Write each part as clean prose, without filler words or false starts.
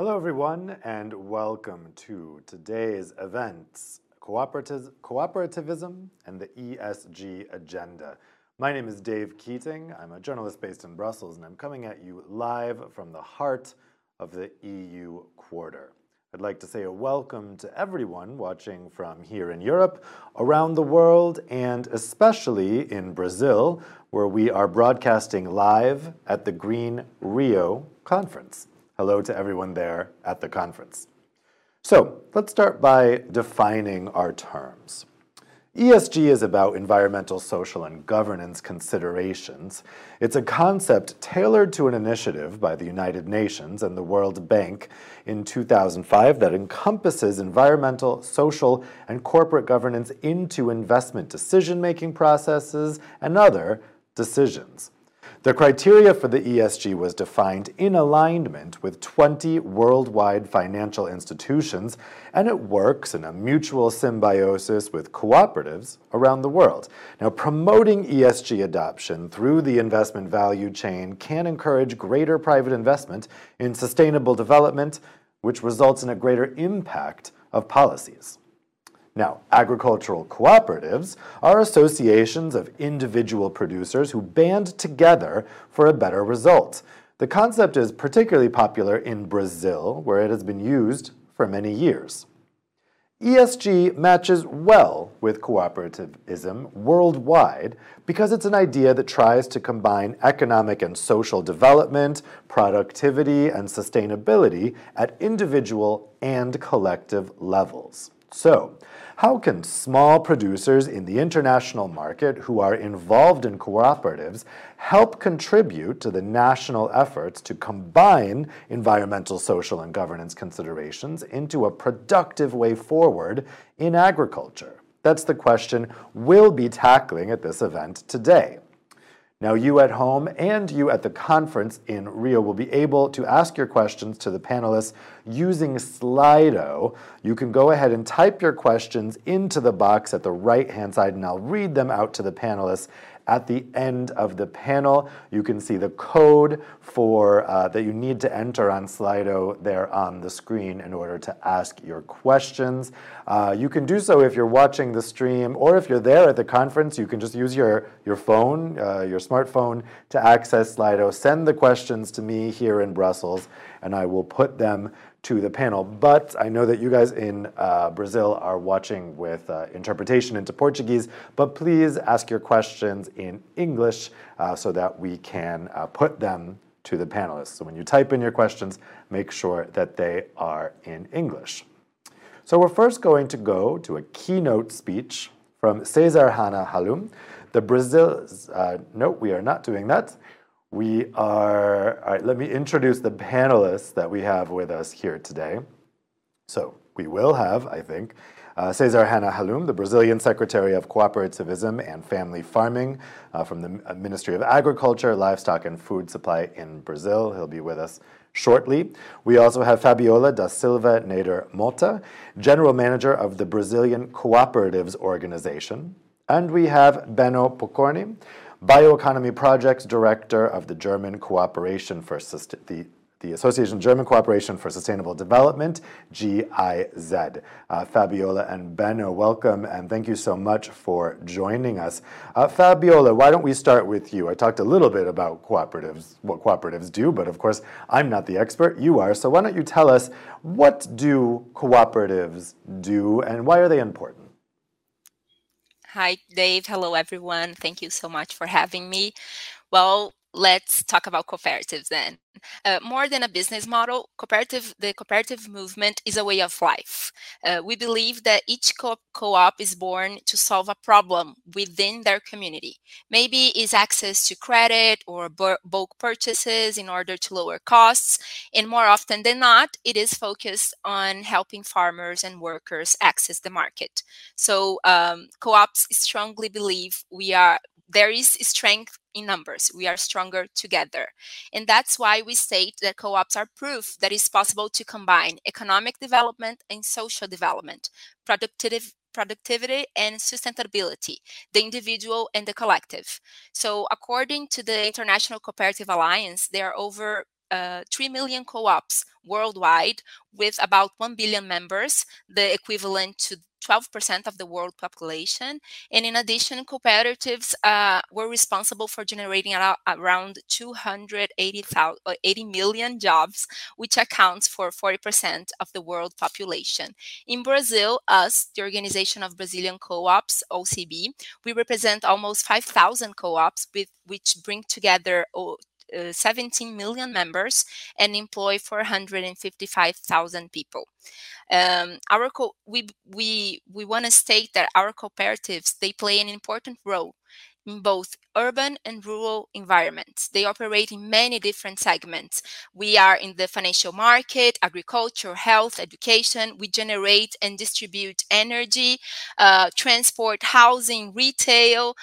Hello everyone and welcome to today's events, Cooperativism and the ESG Agenda. My name is Dave Keating, I'm a journalist based in Brussels and I'm coming at you live from the heart of the EU quarter. I'd like to say a welcome to everyone watching from here in Europe, around the world, and especially in Brazil, where we are broadcasting live at the Green Rio Conference. Hello to everyone there at the conference. So let's start by defining our terms. ESG is about environmental, social, and governance considerations. It's a concept tailored to an initiative by the United Nations and the World Bank in 2005 that encompasses environmental, social, and corporate governance into investment decision-making processes and other decisions. The criteria for the ESG was defined in alignment with 20 worldwide financial institutions, and it works in a mutual symbiosis with cooperatives around the world. Now, promoting ESG adoption through the investment value chain can encourage greater private investment in sustainable development, which results in a greater impact of policies. Now, agricultural cooperatives are associations of individual producers who band together for a better result. The concept is particularly popular in Brazil, where it has been used for many years. ESG matches well with cooperativism worldwide because it's an idea that tries to combine economic and social development, productivity, and sustainability at individual and collective levels. So, how can small producers in the international market who are involved in cooperatives help contribute to the national efforts to combine environmental, social, and governance considerations into a productive way forward in agriculture? That's the question we'll be tackling at this event today. Now, you at home and you at the conference in Rio will be able to ask your questions to the panelists using Slido. You can go ahead and type your questions into the box at the right-hand side, and I'll read them out to the panelists at the end of the panel. You can see the code for that you need to enter on Slido there on the screen in order to ask your questions. You can do so if you're watching the stream, or if you're there at the conference, you can just use your phone, your smartphone, to access Slido. Send the questions to me here in Brussels, and I will put them to the panel. But I know that you guys in Brazil are watching with interpretation into Portuguese, but please ask your questions in English so that we can put them to the panelists. So when you type in your questions, make sure that they are in English. So we're first going to go to a keynote speech from César Hanna Halum. The Brazil's, no, we are not doing that. We are, all right, let me introduce the panelists that we have with us here today. So we will have, I think, César Hanna Halum, the Brazilian Secretary of Cooperativism and Family Farming from the Ministry of Agriculture, Livestock and Food Supply in Brazil. He'll be with us shortly. We also have Fabiola da Silva Nader Mota, General Manager of the Brazilian Cooperatives Organization. And we have Benno Pokorny, Bioeconomy Projects Director of the German Cooperation for the Association German Cooperation for Sustainable Development, GIZ. Fabiola and Benno, welcome, and thank you so much for joining us. Fabiola, why don't we start with you? I talked a little bit about cooperatives, what cooperatives do, but of course I'm not the expert, you are, so why don't you tell us, what do cooperatives do and why are they important? Hi, Dave. Hello, everyone. Thank you so much for having me. Well, let's talk about cooperatives then. More than a business model, the cooperative movement is a way of life. We believe that each co-op is born to solve a problem within their community. Maybe it's access to credit or bulk purchases in order to lower costs. And more often than not, it is focused on helping farmers and workers access the market. So co-ops strongly believe there is strength in numbers. We are stronger together. And that's why we state that co-ops are proof that it's possible to combine economic development and social development, productivity and sustainability, the individual and the collective. So according to the International Cooperative Alliance, there are over 3 million co-ops worldwide with about 1 billion members, the equivalent to 12% of the world population. And in addition, cooperatives were responsible for generating around 280 million jobs, which accounts for 40% of the world population. In Brazil, us, the Organization of Brazilian Co-ops, OCB, we represent almost 5,000 co-ops, which bring together 17 million members and employ 455,000 people. We want to state that our cooperatives, they play an important role in both urban and rural environments. They operate in many different segments. We are in the financial market, agriculture, health, education. We generate and distribute energy, transport, housing, retail.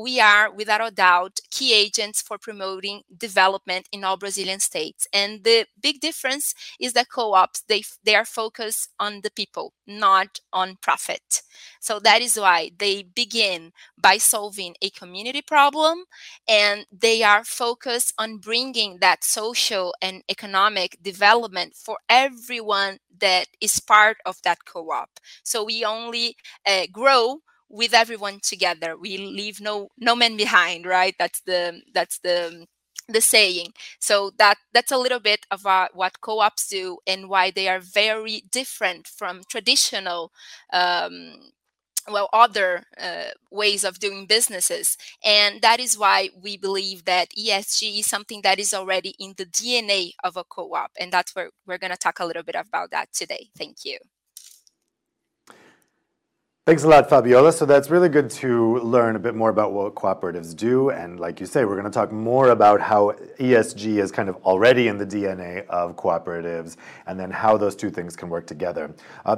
We are, without a doubt, key agents for promoting development in all Brazilian states. And the big difference is that co-ops, they are focused on the people, not on profit. So that is why they begin by solving a community problem, and they are focused on bringing that social and economic development for everyone that is part of that co-op. So we only grow with everyone together. We leave no man behind, right? That's the saying. So that's a little bit of what co-ops do and why they are very different from traditional other ways of doing businesses. And that is why we believe that ESG is something that is already in the DNA of a co-op. And that's where we're going to talk a little bit about that today. Thank you. Thanks a lot, Fabiola. So that's really good to learn a bit more about what cooperatives do. And like you say, we're going to talk more about how ESG is kind of already in the DNA of cooperatives and then how those two things can work together.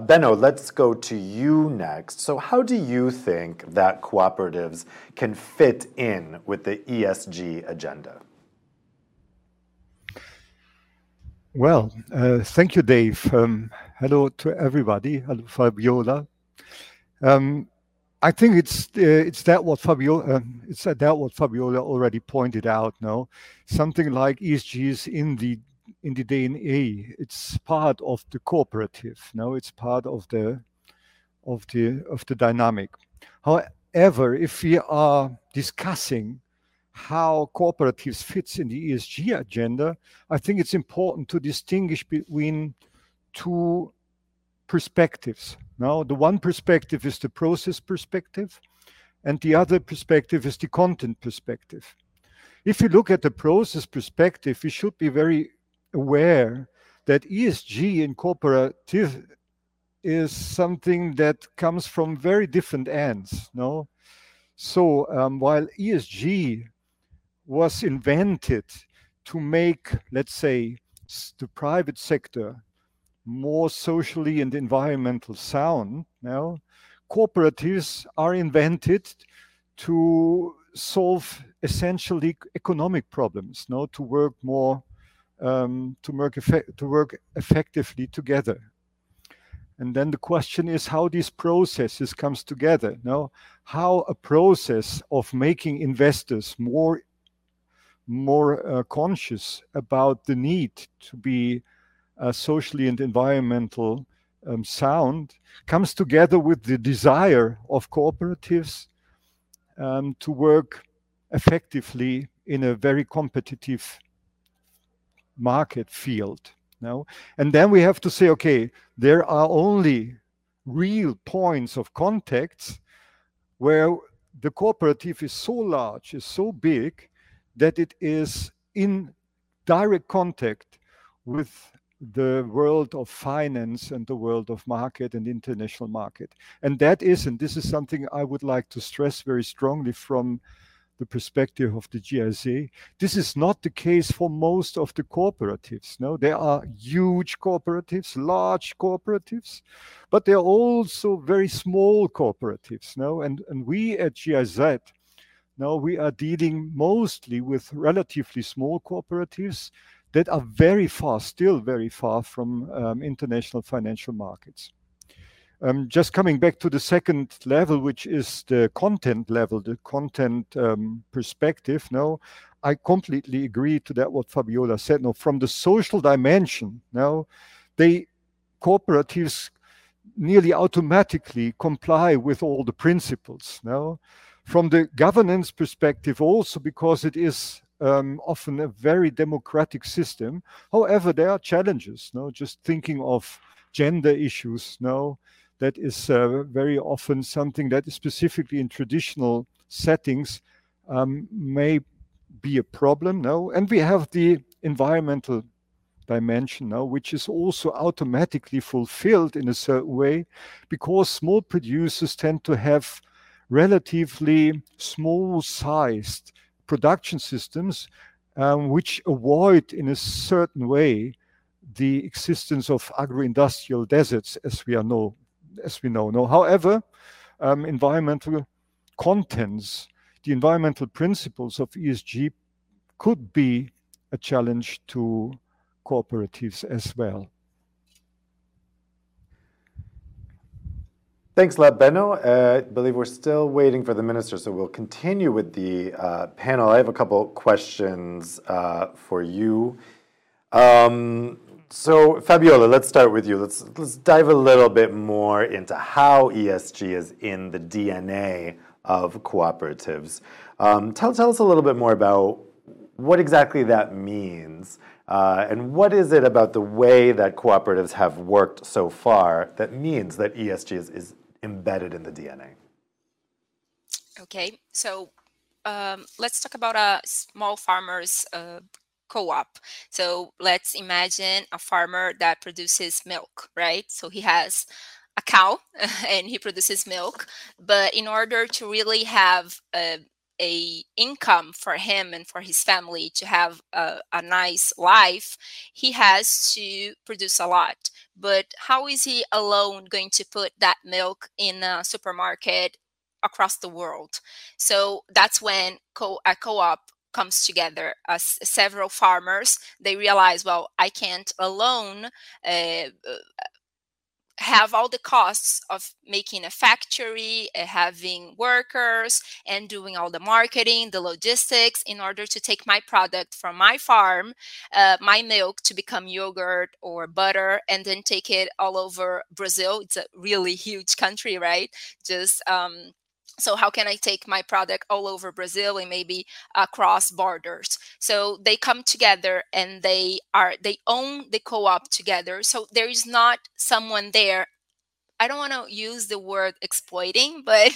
Benno, let's go to you next. So how do you think that cooperatives can fit in with the ESG agenda? Well, thank you, Dave. Hello to everybody. Hello, Fabiola. I think it's that what Fabiola already pointed out. No, something like ESG is in the DNA. It's part of the cooperative. No, it's part of the dynamic. However, if we are discussing how cooperatives fits in the ESG agenda, I think it's important to distinguish between two perspectives. Now, the one perspective is the process perspective, and the other perspective is the content perspective. If you look at the process perspective, we should be very aware that ESG in cooperative is something that comes from very different ends. No, so while ESG was invented to make, let's say, the private sector more socially and environmental sound, now cooperatives are invented to solve essentially economic problems, now to work more to work effectively together. And then the question is how these processes comes together. Now, how a process of making investors more conscious about the need to be socially and environmental sound comes together with the desire of cooperatives to work effectively in a very competitive market field. Now, and then we have to say, okay, there are only real points of contacts where the cooperative is so large, is so big, that it is in direct contact with the world of finance and the world of market and international market. And that is, and this is something I would like to stress very strongly from the perspective of the GIZ, this is not the case for most of the cooperatives. No, there are huge cooperatives, large cooperatives, but there are also very small cooperatives. No, and we at GIZ, now we are dealing mostly with relatively small cooperatives that are very far, still very far from international financial markets. Just coming back to the second level, which is the content level, the content perspective. Now, I completely agree to that what Fabiola said. Now, from the social dimension, now they cooperatives nearly automatically comply with all the principles. Now, from the governance perspective, also because it is often a very democratic system. However, there are challenges. Now, just thinking of gender issues now. That is very often something that is specifically in traditional settings may be a problem now. And we have the environmental dimension now, which is also automatically fulfilled in a certain way because small producers tend to have relatively small-sized production systems which avoid in a certain way the existence of agro-industrial deserts as we know. Now, however, environmental contents, the environmental principles of ESG could be a challenge to cooperatives as well. Thanks, Benno. I believe we're still waiting for the minister, so we'll continue with the panel. I have a couple questions for you. So Fabiola, let's start with you. Let's dive a little bit more into how ESG is in the DNA of cooperatives. Tell us a little bit more about what exactly that means and what is it about the way that cooperatives have worked so far that means that ESG is embedded in the DNA. Okay, so let's talk about a small farmer's co-op. So let's imagine a farmer that produces milk, right? So he has a cow and he produces milk, but in order to really have a income for him and for his family to have a nice life, he has to produce a lot. But how is he alone going to put that milk in a supermarket across the world? So that's when a co-op comes together as several farmers. They realize, well, I can't alone have all the costs of making a factory, having workers, and doing all the marketing, the logistics in order to take my product from my farm, my milk to become yogurt or butter, and then take it all over Brazil. It's a really huge country, right? So how can I take my product all over Brazil and maybe across borders? So they come together and they own the co-op together. So there is not someone there. I don't want to use the word exploiting, but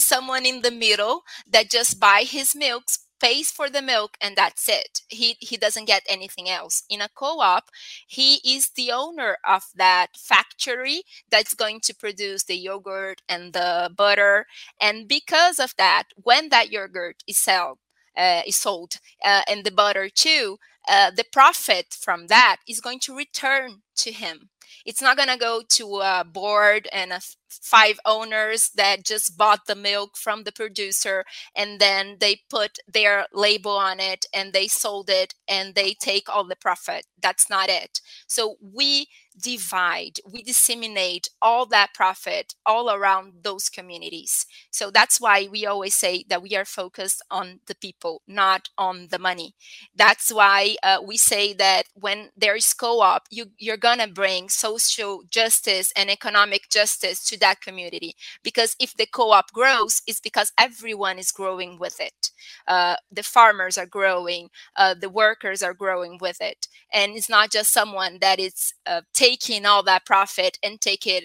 someone in the middle that just buy his milks, pays for the milk, and that's it. He doesn't get anything else. In a co-op, he is the owner of that factory that's going to produce the yogurt and the butter. And because of that, when that yogurt is sold, and the butter too, the profit from that is going to return to him. It's not going to go to a board and five owners that just bought the milk from the producer and then they put their label on it and they sold it and they take all the profit. That's not it. So we divide, we disseminate all that profit all around those communities. So that's why we always say that we are focused on the people, not on the money. That's why we say that when there is co-op, you're going to bring social justice and economic justice to that community. Because if the co-op grows, it's because everyone is growing with it. The farmers are growing, the workers are growing with it. And it's not just someone that is taking all that profit and take it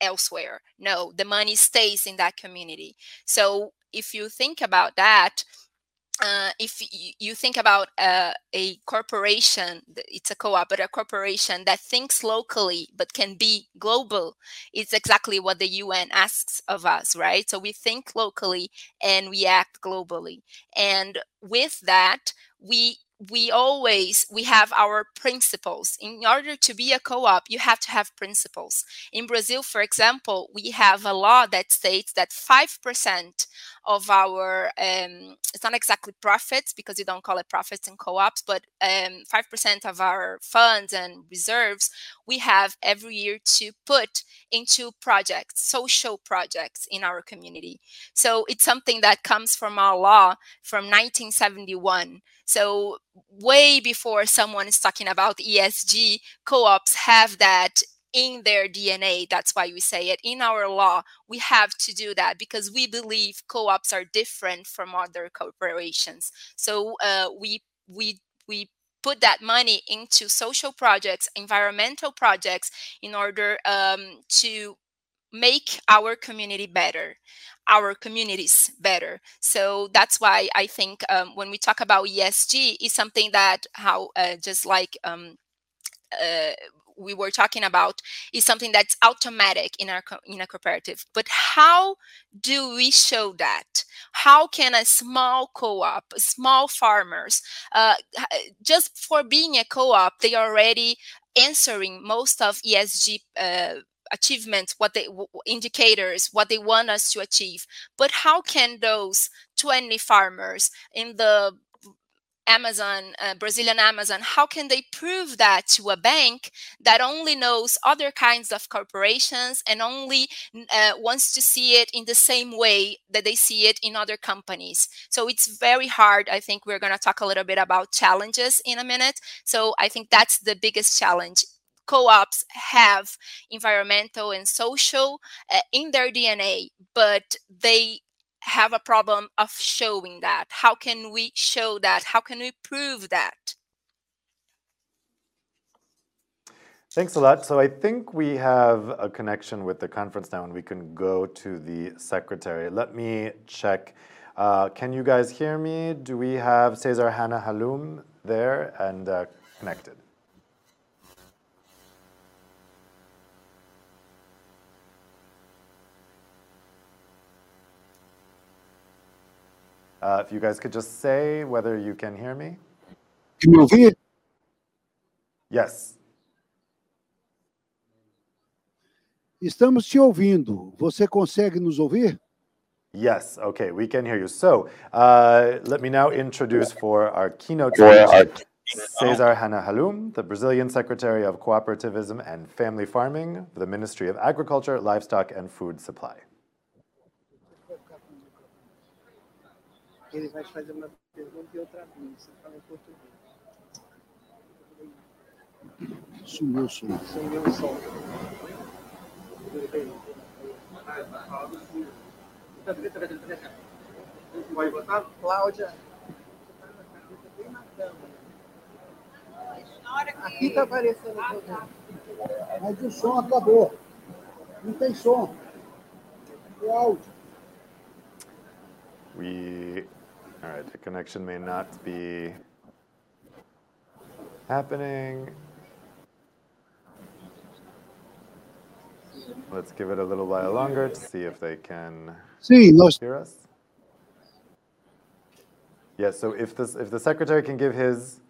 elsewhere. No, the money stays in that community. So if you think about that, if you think about a corporation, it's a co-op, but a corporation that thinks locally but can be global, it's exactly what the UN asks of us, right? So we think locally and we act globally. And with that, we have our principles. In order to be a co-op, you have to have principles. In Brazil, for example, we have a law that states that 5% of our, it's not exactly profits because you don't call it profits in co-ops, but 5% of our funds and reserves, we have every year to put into projects, social projects in our community. So it's something that comes from our law from 1971. So way before someone is talking about ESG, co-ops have that in their DNA. That's why we say it in our law. We have to do that because we believe co-ops are different from other corporations. So we put that money into social projects, environmental projects, in order to make our community better, our communities better. So that's why I think when we talk about ESG, is something that how just like we were talking about, is something that's automatic in our in a cooperative. But how do we show that? How can a small co-op, small farmers, just for being a co-op, they are already answering most of ESG achievements, what they indicators, what they want us to achieve. But how can those 20 farmers in the Amazon, Brazilian Amazon, how can they prove that to a bank that only knows other kinds of corporations and only wants to see it in the same way that they see it in other companies? So it's very hard. I think we're going to talk a little bit about challenges in a minute. So I think that's the biggest challenge. Co-ops have environmental and social in their DNA, but they have a problem of showing that. How can we show that? How can we prove that? Thanks a lot. So I think we have a connection with the conference now and we can go to the secretary. Let me check. Can you guys hear me? Do we have César Hanna Halum there and connected? If you guys could just say whether you can hear me. Can you hear? Yes. Estamos te ouvindo. Você consegue nos ouvir? Yes. Okay, we can hear you. So let me now introduce for our keynote César Hanna Halum, the Brazilian Secretary of Cooperativism and Family Farming, the Ministry of Agriculture, Livestock, and Food Supply. Ele vai fazer uma pergunta e outra vez. Você fala em português. Sumiu o som. Sumiu o som. Pode botar? Cláudia. Aqui está aparecendo. Mas o som acabou. Não tem som. O áudio. All right, the connection may not be happening. Let's give it a little while longer to see if they can hear us. Yes, yeah, so if the secretary can give his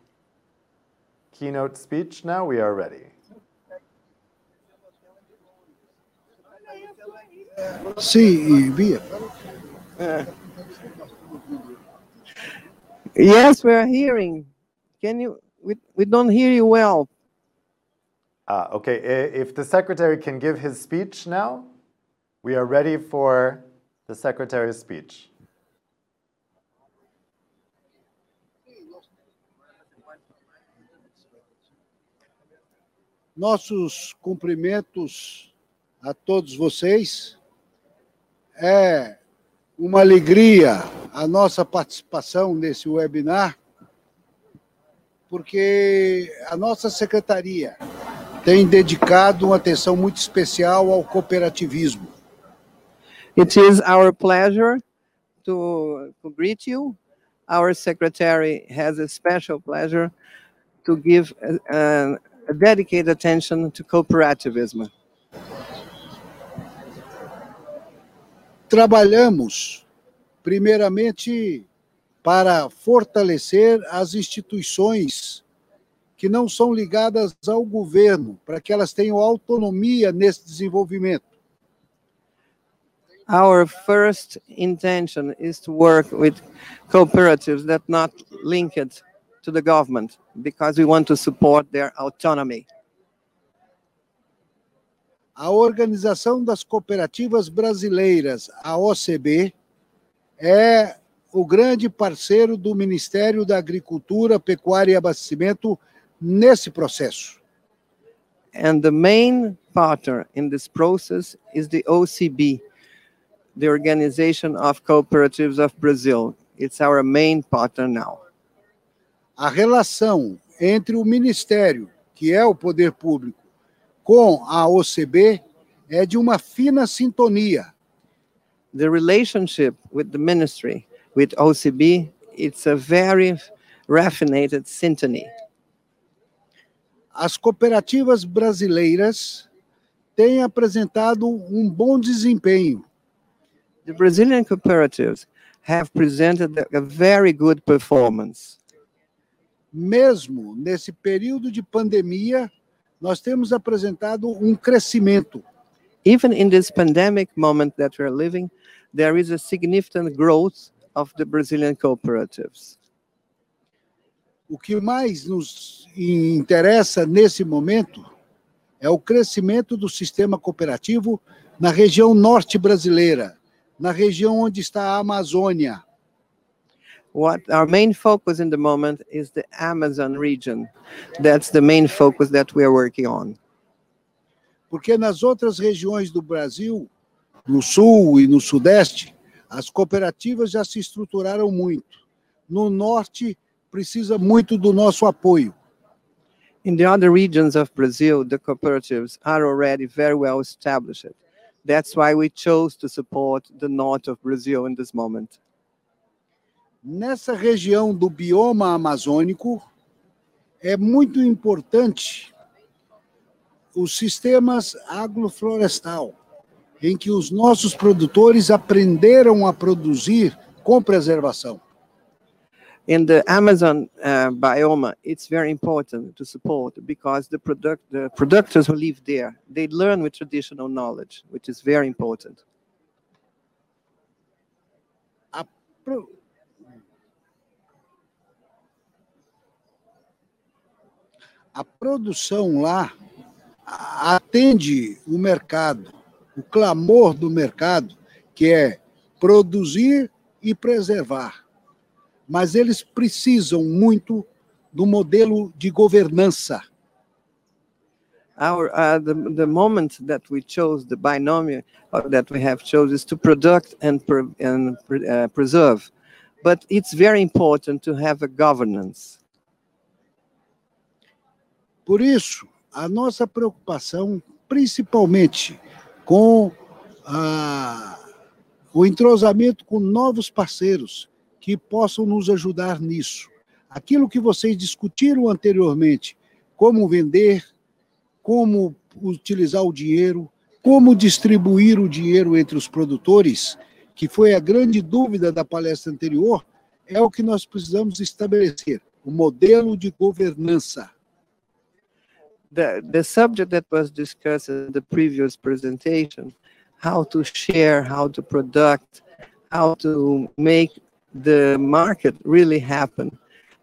keynote speech now, we are ready. Yes, we are hearing. Can you? We don't hear you well. Okay, if the secretary can give his speech now, we are ready for the secretary's speech. Nossos cumprimentos a todos vocês. É uma alegria a nossa participação nesse webinar, porque a nossa secretaria tem dedicado uma atenção muito especial ao cooperativismo. It is our pleasure to greet you. Our secretary has a special pleasure to give a dedicated attention to cooperativism. Trabalhamos, primeiramente, para fortalecer as instituições que não são ligadas ao governo, para que elas tenham autonomia nesse desenvolvimento. Our first intention is to work with cooperatives that not link it to the government, because we want to support their autonomy. A Organização das Cooperativas Brasileiras, a OCB, é o grande parceiro do Ministério da Agricultura, Pecuária e Abastecimento nesse processo. And the main partner in this process is the OCB, the Organization of Cooperatives of Brazil. It's our main partner now. A relação entre o Ministério, que é o poder público, com a OCB é de uma fina sintonia. The relationship with the ministry, with OCB, it's a very refined syntony. As cooperativas brasileiras têm apresentado bom desempenho. The Brazilian cooperatives have presented a very good performance. Mesmo nesse período de pandemia, nós temos apresentado crescimento. Even in this pandemic moment that we are living, there is a significant growth of the Brazilian cooperatives. O que mais nos interessa nesse momento é o crescimento do sistema cooperativo na região norte brasileira, na região onde está a Amazônia. What our main focus in the moment is the Amazon region. That's the main focus that we are working on. Porque nas outras regiões do Brasil, no sul e no sudeste, as cooperativas já se estruturaram muito. No norte, precisa muito do nosso apoio. In the other regions of Brazil, the cooperatives are already very well established. That's why we chose to support the north of Brazil in this moment. Nessa região do bioma amazônico, é muito importante os sistemas agroflorestal, em que os nossos produtores aprenderam a produzir com preservação. In the Amazon biome, it's very important to support, because the producers who live there, they learn with traditional knowledge, which is very important. A produção lá atende o mercado, o clamor do mercado, que é produzir e preservar. Mas eles precisam muito do modelo de governança. The moment that we chose, the binomial that we have chosen is to product and preserve. But it's very important to have a governance. Por isso, a nossa preocupação, principalmente com o entrosamento com novos parceiros, que possam nos ajudar nisso. Aquilo que vocês discutiram anteriormente, como vender, como utilizar o dinheiro, como distribuir o dinheiro entre os produtores, que foi a grande dúvida da palestra anterior, é o que nós precisamos estabelecer, o modelo de governança. The subject that was discussed in the previous presentation, how to share, how to product, how to make the market really happen.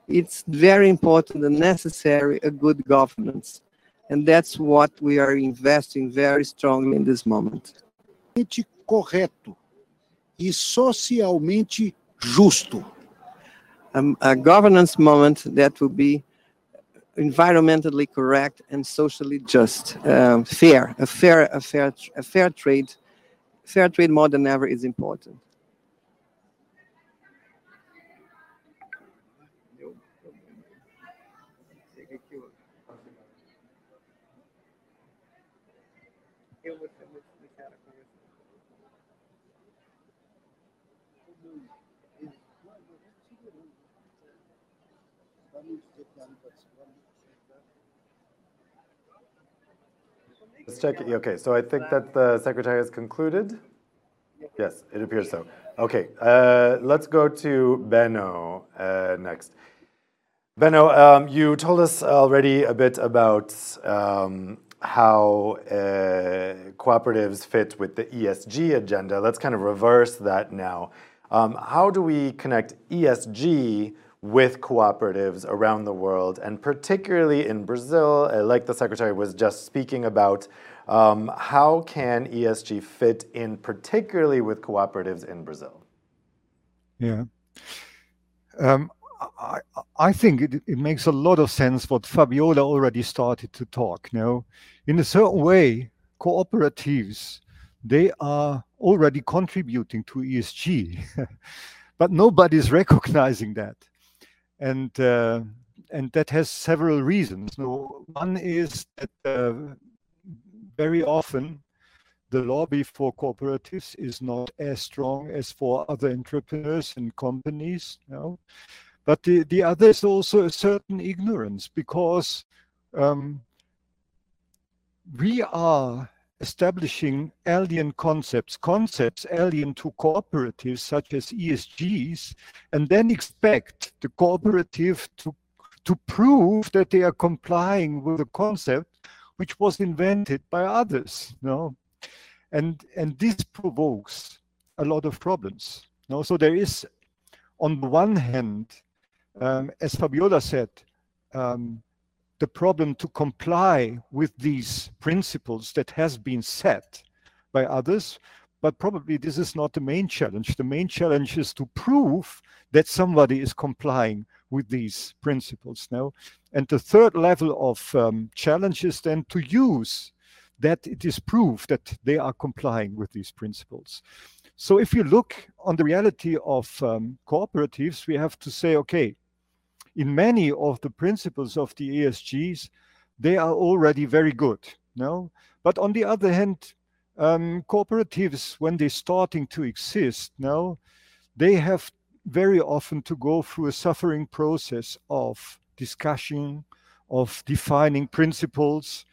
It's very important and necessary a good governance, and that's what we are investing very strongly in this moment. Correto e socialmente justo. A governance moment that will be environmentally correct and socially just, fair. A fair trade more than ever is important. Let's check. Okay, so I think that the secretary has concluded. Yes, it appears so. Okay, let's go to Benno next. Benno, you told us already a bit about how cooperatives fit with the ESG agenda. Let's kind of reverse that now. How do we connect ESG with cooperatives around the world, and particularly in Brazil, like the Secretary was just speaking about, how can ESG fit in particularly with cooperatives in Brazil? Yeah. I think it makes a lot of sense what Fabiola already started to talk. Now, in a certain way, cooperatives, they are already contributing to ESG, but nobody's recognizing that. And that has several reasons. No, one is that very often the lobby for cooperatives is not as strong as for other entrepreneurs and companies. No? But the other is also a certain ignorance, because we are establishing alien concepts alien to cooperatives, such as ESGs, and then expect the cooperative to prove that they are complying with a concept which was invented by others. No? And this provokes a lot of problems. No? So there is, on the one hand, as Fabiola said, the problem to comply with these principles that has been set by others, but probably this is not the main challenge. The main challenge is to prove that somebody is complying with these principles now. And the third level of challenge is then to use that it is proof that they are complying with these principles. So if you look on the reality of cooperatives, we have to say, okay, in many of the principles of the ESGs, they are already very good. No? But on the other hand, cooperatives, when they're starting to exist now, they have very often to go through a suffering process of discussion, of defining principles,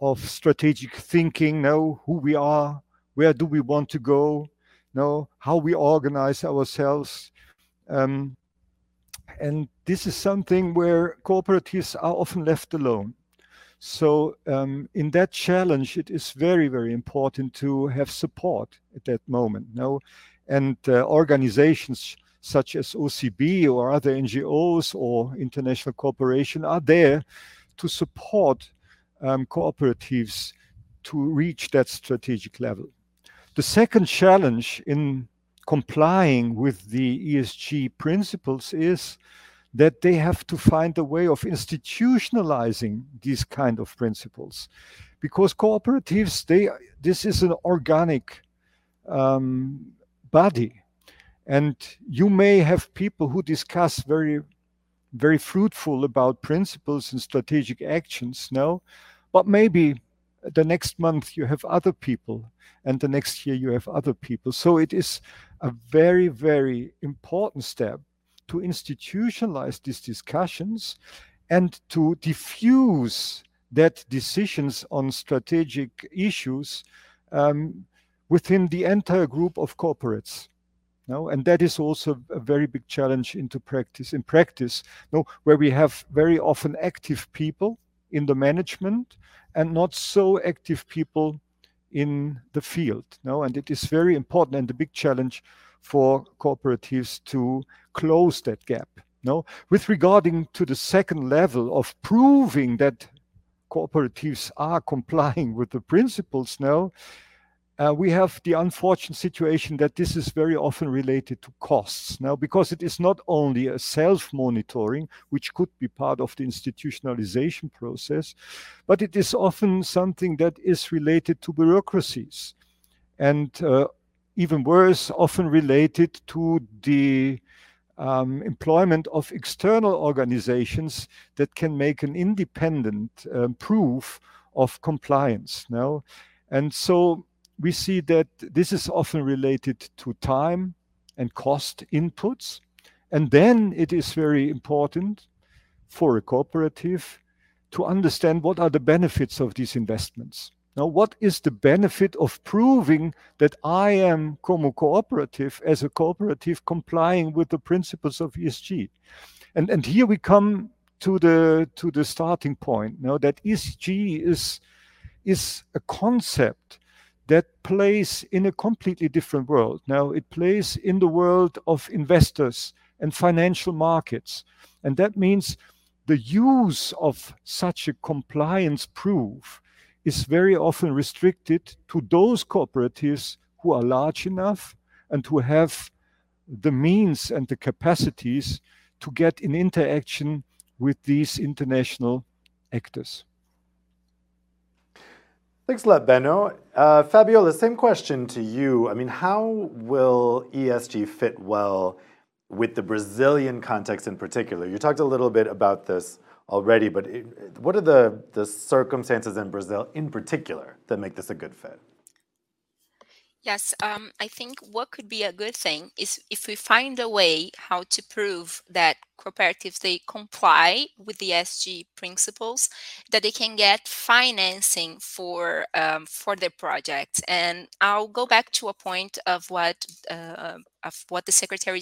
of strategic thinking, now who we are, where do we want to go, now how we organize ourselves. And this is something where cooperatives are often left alone. So in that challenge, it is very, very important to have support at that moment. No? And organizations such as OCB or other NGOs or international cooperation are there to support cooperatives to reach that strategic level. The second challenge in complying with the ESG principles is that they have to find a way of institutionalizing these kind of principles, because cooperatives, this is an organic body, and you may have people who discuss very, very fruitful about principles and strategic actions now, but maybe the next month you have other people, and the next year you have other people. So it is a very, very important step to institutionalize these discussions and to diffuse that decisions on strategic issues within the entire group of corporates. No? And that is also a very big challenge into practice. In practice, no, where we have very often active people in the management and not so active people in the field. No? And it is very important and the big challenge for cooperatives to close that gap. No? With regarding to the second level of proving that cooperatives are complying with the principles now, we have the unfortunate situation that this is very often related to costs now, because it is not only a self-monitoring, which could be part of the institutionalization process, but it is often something that is related to bureaucracies, and even worse, often related to the employment of external organizations that can make an independent proof of compliance now. And so we see that this is often related to time and cost inputs. And then it is very important for a cooperative to understand what are the benefits of these investments. Now, what is the benefit of proving that I am como cooperative, as a cooperative, complying with the principles of ESG? And here we come to the starting point. Now, that ESG is is a concept that plays in a completely different world. Now, it plays in the world of investors and financial markets. And that means the use of such a compliance proof is very often restricted to those cooperatives who are large enough and who have the means and the capacities to get in interaction with these international actors. Thanks a lot, Benno. Fabiola, same question to you. I mean, how will ESG fit well with the Brazilian context in particular? You talked a little bit about this already, but what are the circumstances in Brazil in particular that make this a good fit? Yes, I think what could be a good thing is if we find a way how to prove that cooperatives, they comply with the ESG principles, that they can get financing for their projects. And I'll go back to a point of what the secretary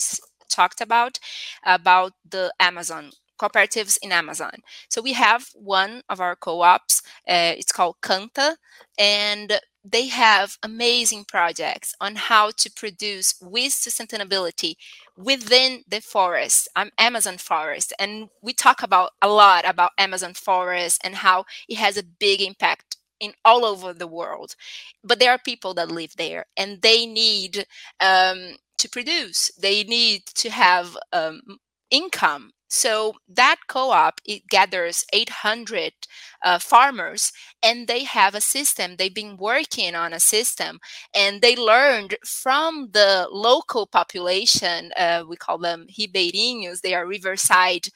talked about the Amazon cooperatives in Amazon. So we have one of our co-ops, it's called Cantá, and they have amazing projects on how to produce with sustainability within the forest, Amazon forest. And we talk a lot about Amazon forest and how it has a big impact in all over the world. But there are people that live there and they need to produce, they need to have income. So that co-op, it gathers 800 farmers, and they have a system. They've been working on a system, and they learned from the local population. We call them ribeirinhos. They are riverside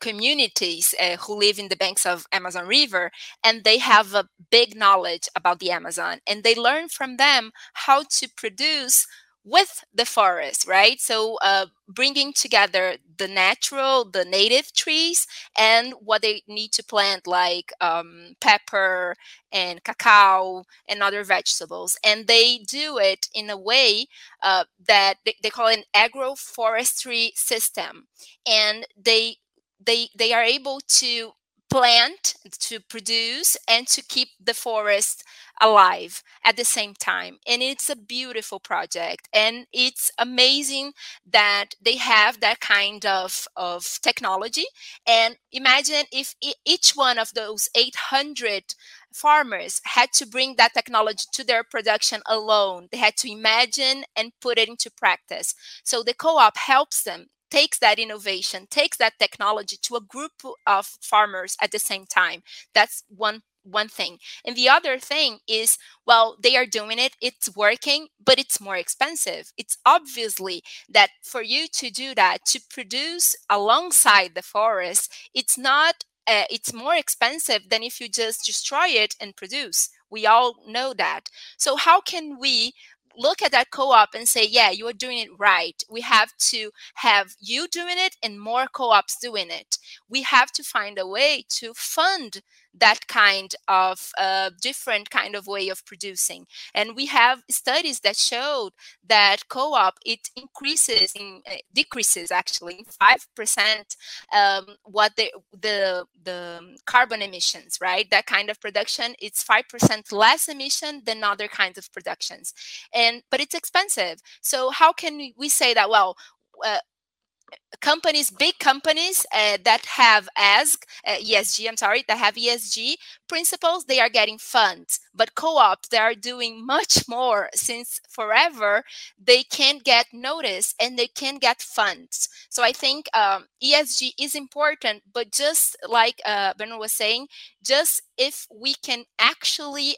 communities who live in the banks of Amazon River, and they have a big knowledge about the Amazon. And they learn from them how to produce with the forest, right? So bringing together the natural, the native trees and what they need to plant, like pepper and cacao and other vegetables. And they do it in a way that they call an agroforestry system. And they are able to plant, to produce, and to keep the forest alive at the same time. And it's a beautiful project. And it's amazing that they have that kind of technology. And imagine if each one of those 800 farmers had to bring that technology to their production alone. They had to imagine and put it into practice. So the co-op helps them, takes that innovation, takes that technology to a group of farmers at the same time. That's one thing. And the other thing is, well, they are doing it, it's working, but it's more expensive. It's obviously that for you to do that, to produce alongside the forest, it's more expensive than if you just destroy it and produce. We all know that. So how can we look at that co-op and say, yeah, you are doing it right. We have to have you doing it and more co-ops doing it. We have to find a way to fund that kind of different kind of way of producing. And we have studies that showed that co-op, it decreases actually 5% what the carbon emissions, right? That kind of production, it's 5% less emission than other kinds of productions. But it's expensive. So how can we say that, well, companies, big companies that have ESG principles, they are getting funds, but co-ops, they are doing much more since forever. They can't get notice and they can't get funds. So I think ESG is important, but just like Benno was saying, just if we can actually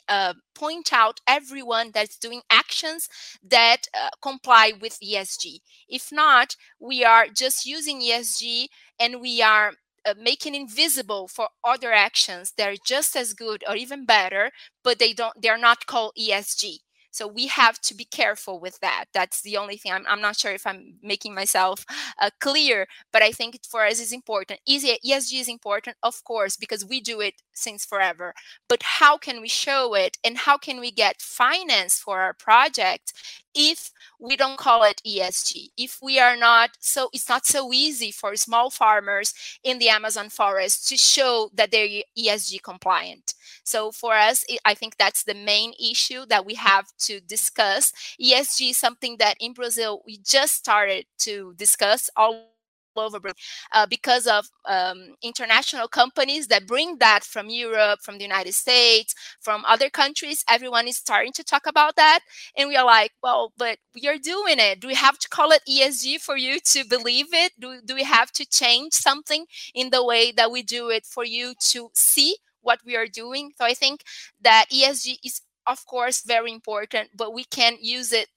point out everyone that's doing actions that comply with ESG. If not, we are just using ESG and we are making invisible for other actions that are just as good or even better, but they are not called ESG. So we have to be careful with that. That's the only thing. I'm not sure if I'm making myself clear, but I think for us is important. ESG is important, of course, because we do it since forever. But how can we show it, and how can we get finance for our project if we don't call it ESG? If we are not, so it's not so easy for small farmers in the Amazon forest to show that they're ESG compliant. So for us, I think that's the main issue that we have to discuss. ESG is something that in Brazil, we just started to discuss all over Brazil because of international companies that bring that from Europe, from the United States, from other countries. Everyone is starting to talk about that. And we are like, well, but we are doing it. Do we have to call it ESG for you to believe it? Do we have to change something in the way that we do it for you to see what we are doing? So I think that ESG is, of course, very important, but we can't use it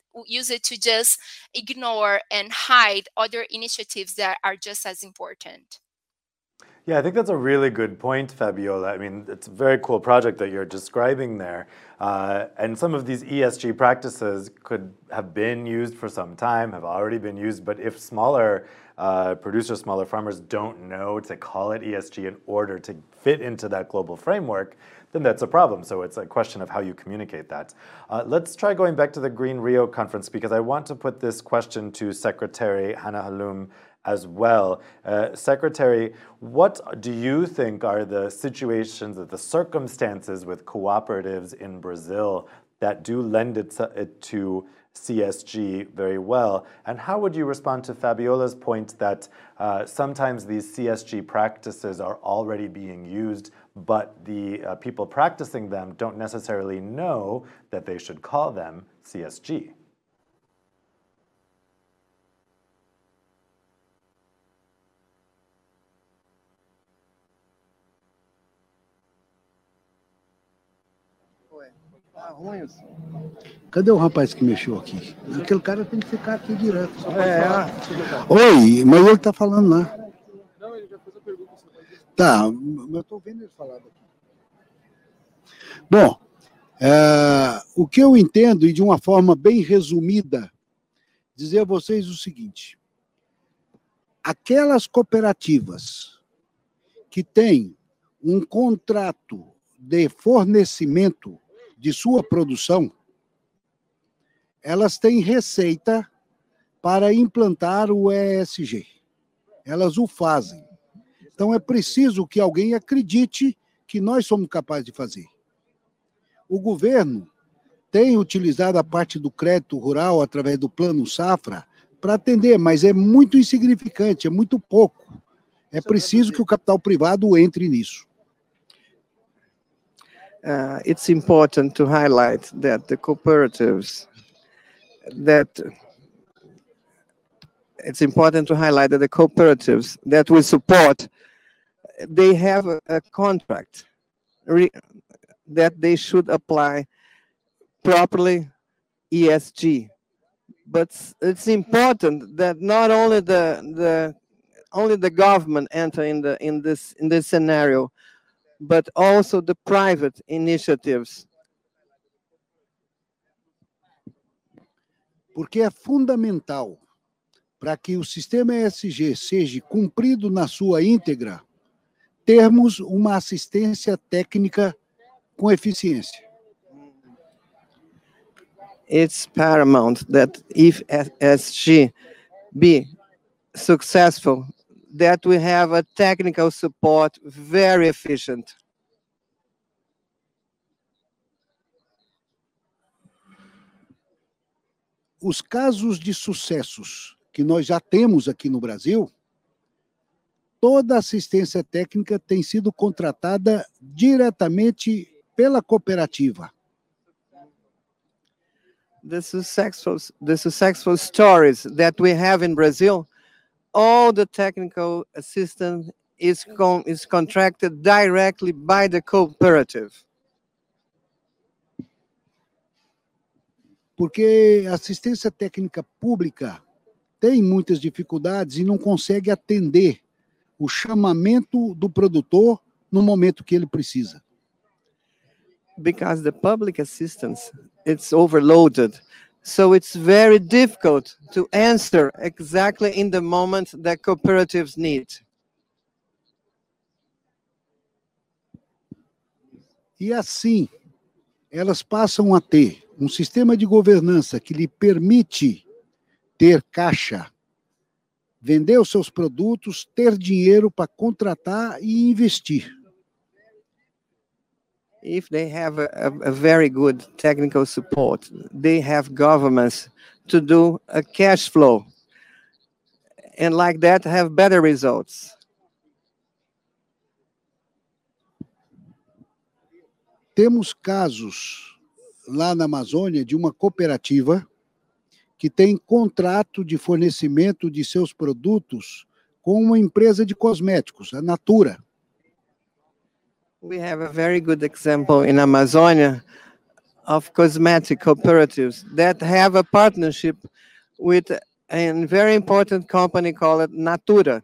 to just ignore and hide other initiatives that are just as important. Yeah, I think that's a really good point, Fabiola. I mean, it's a very cool project that you're describing there. And some of these ESG practices could have been used for some time, have already been used, but if smaller producers, smaller farmers don't know to call it ESG in order to fit into that global framework, then that's a problem. So it's a question of how you communicate that. Let's try going back to the Green Rio Conference, because I want to put this question to Secretary Hanna Halum as well. Secretary, what do you think are the situations, the circumstances with cooperatives in Brazil that do lend it to CSG very well? And how would you respond to Fabiola's point that sometimes these CSG practices are already being used, but the people practicing them don't necessarily know that they should call them CSG? Cadê o rapaz que mexeu aqui? Aquele cara tem que ficar aqui direto. Oi, mas ele tá falando lá. Não, ele já fez a pergunta. Tá, mas eu tô vendo ele falar daqui. Bom, o que eu entendo, e de uma forma bem resumida, dizer a vocês o seguinte: aquelas cooperativas que têm um contrato de fornecimento de sua produção, elas têm receita para implantar o ESG. Elas o fazem. Então é preciso que alguém acredite que nós somos capazes de fazer. O governo tem utilizado a parte do crédito rural através do Plano Safra para atender, mas é muito insignificante, é muito pouco. É preciso que o capital privado entre nisso. It's important to highlight that the cooperatives, that we support, they have a contract that they should apply properly ESG. But it's important that not only the government enter in this scenario, but also the private initiatives. Porque é fundamental para que o sistema ESG seja cumprido na sua íntegra, termos uma assistência técnica com eficiência. It's paramount that if ESG be successful, that we have a technical support very efficient. Os casos de sucessos que nós já temos aqui no Brasil, toda assistência técnica tem sido contratada diretamente pela cooperativa. The successful stories that we have in Brazil, all the technical assistance is contracted directly by the cooperative. Porque a assistência técnica pública tem muitas dificuldades e não consegue atender o chamamento do produtor no momento que ele precisa. because the public assistance, it's overloaded. So it's very difficult to answer exactly in the moment that cooperatives need. E assim, elas passam a ter sistema de governança que lhe permite ter caixa, vender os seus produtos, ter dinheiro para contratar e investir. If they have a very good technical support, they have governments to do a cash flow, and like that have better results. Temos casos lá na Amazônia de uma cooperativa que tem contrato de fornecimento de seus produtos com uma empresa de cosméticos, a Natura. We have a very good example in Amazonia of cosmetic cooperatives that have a partnership with a very important company called Natura.